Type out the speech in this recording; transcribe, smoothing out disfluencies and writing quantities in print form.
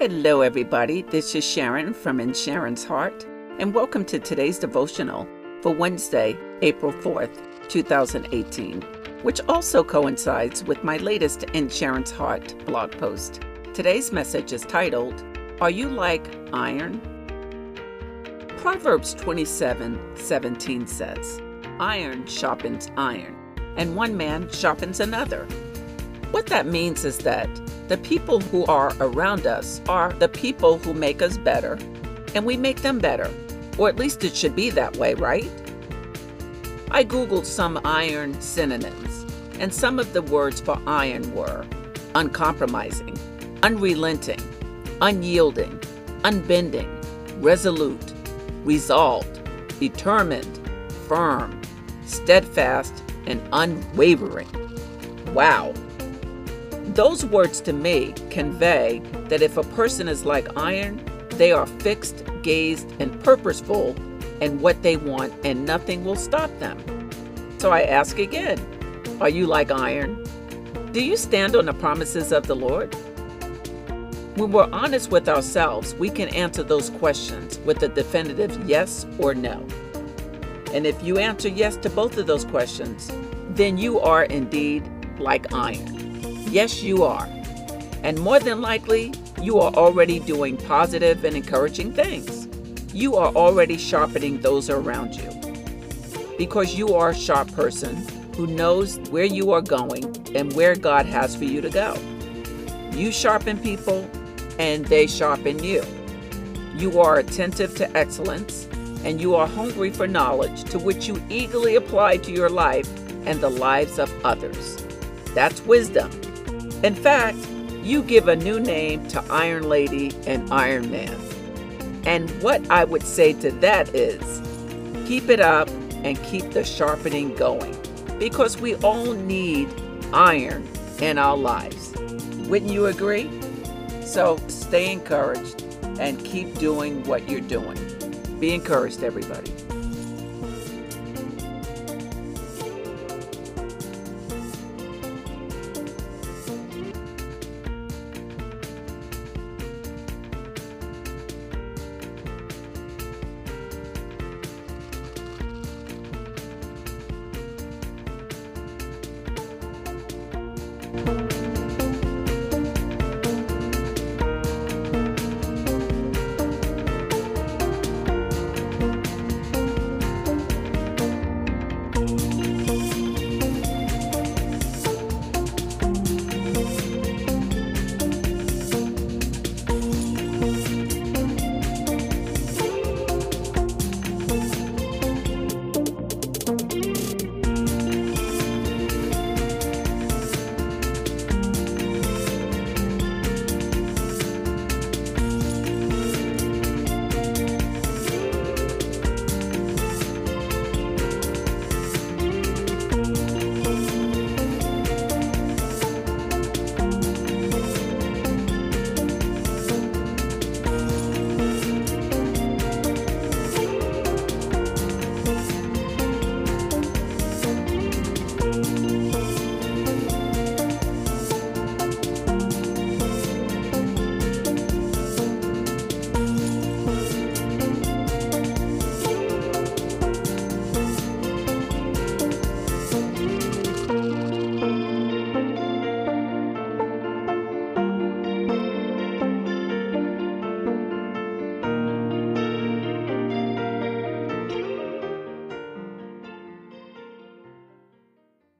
Hello everybody, this is Sharon from In Sharon's Heart, and welcome to today's devotional for Wednesday, April 4th, 2018, which also coincides with my latest In Sharon's Heart blog post. Today's message is titled, Are You Like Iron? Proverbs 27:17 says, Iron sharpens iron, and one man sharpens another. What that means is that the people who are around us are the people who make us better, and we make them better, or at least it should be that way, right? I googled some iron synonyms, and some of the words for iron were uncompromising, unrelenting, unyielding, unbending, resolute, resolved, determined, firm, steadfast, and unwavering. Wow! Those words to me convey that if a person is like iron, they are fixed, gazed, and purposeful in what they want, and nothing will stop them. So I ask again, are you like iron? Do you stand on the promises of the Lord? When we're honest with ourselves, we can answer those questions with a definitive yes or no. And if you answer yes to both of those questions, then you are indeed like iron. Yes, you are. And more than likely, you are already doing positive and encouraging things. You are already sharpening those around you, because you are a sharp person who knows where you are going and where God has for you to go. You sharpen people and they sharpen you. You are attentive to excellence, and you are hungry for knowledge, to which you eagerly apply to your life and the lives of others. That's wisdom. In fact, you give a new name to Iron Lady and Iron Man. And what I would say to that is, keep it up and keep the sharpening going, because we all need iron in our lives. Wouldn't you agree? So stay encouraged and keep doing what you're doing. Be encouraged, everybody.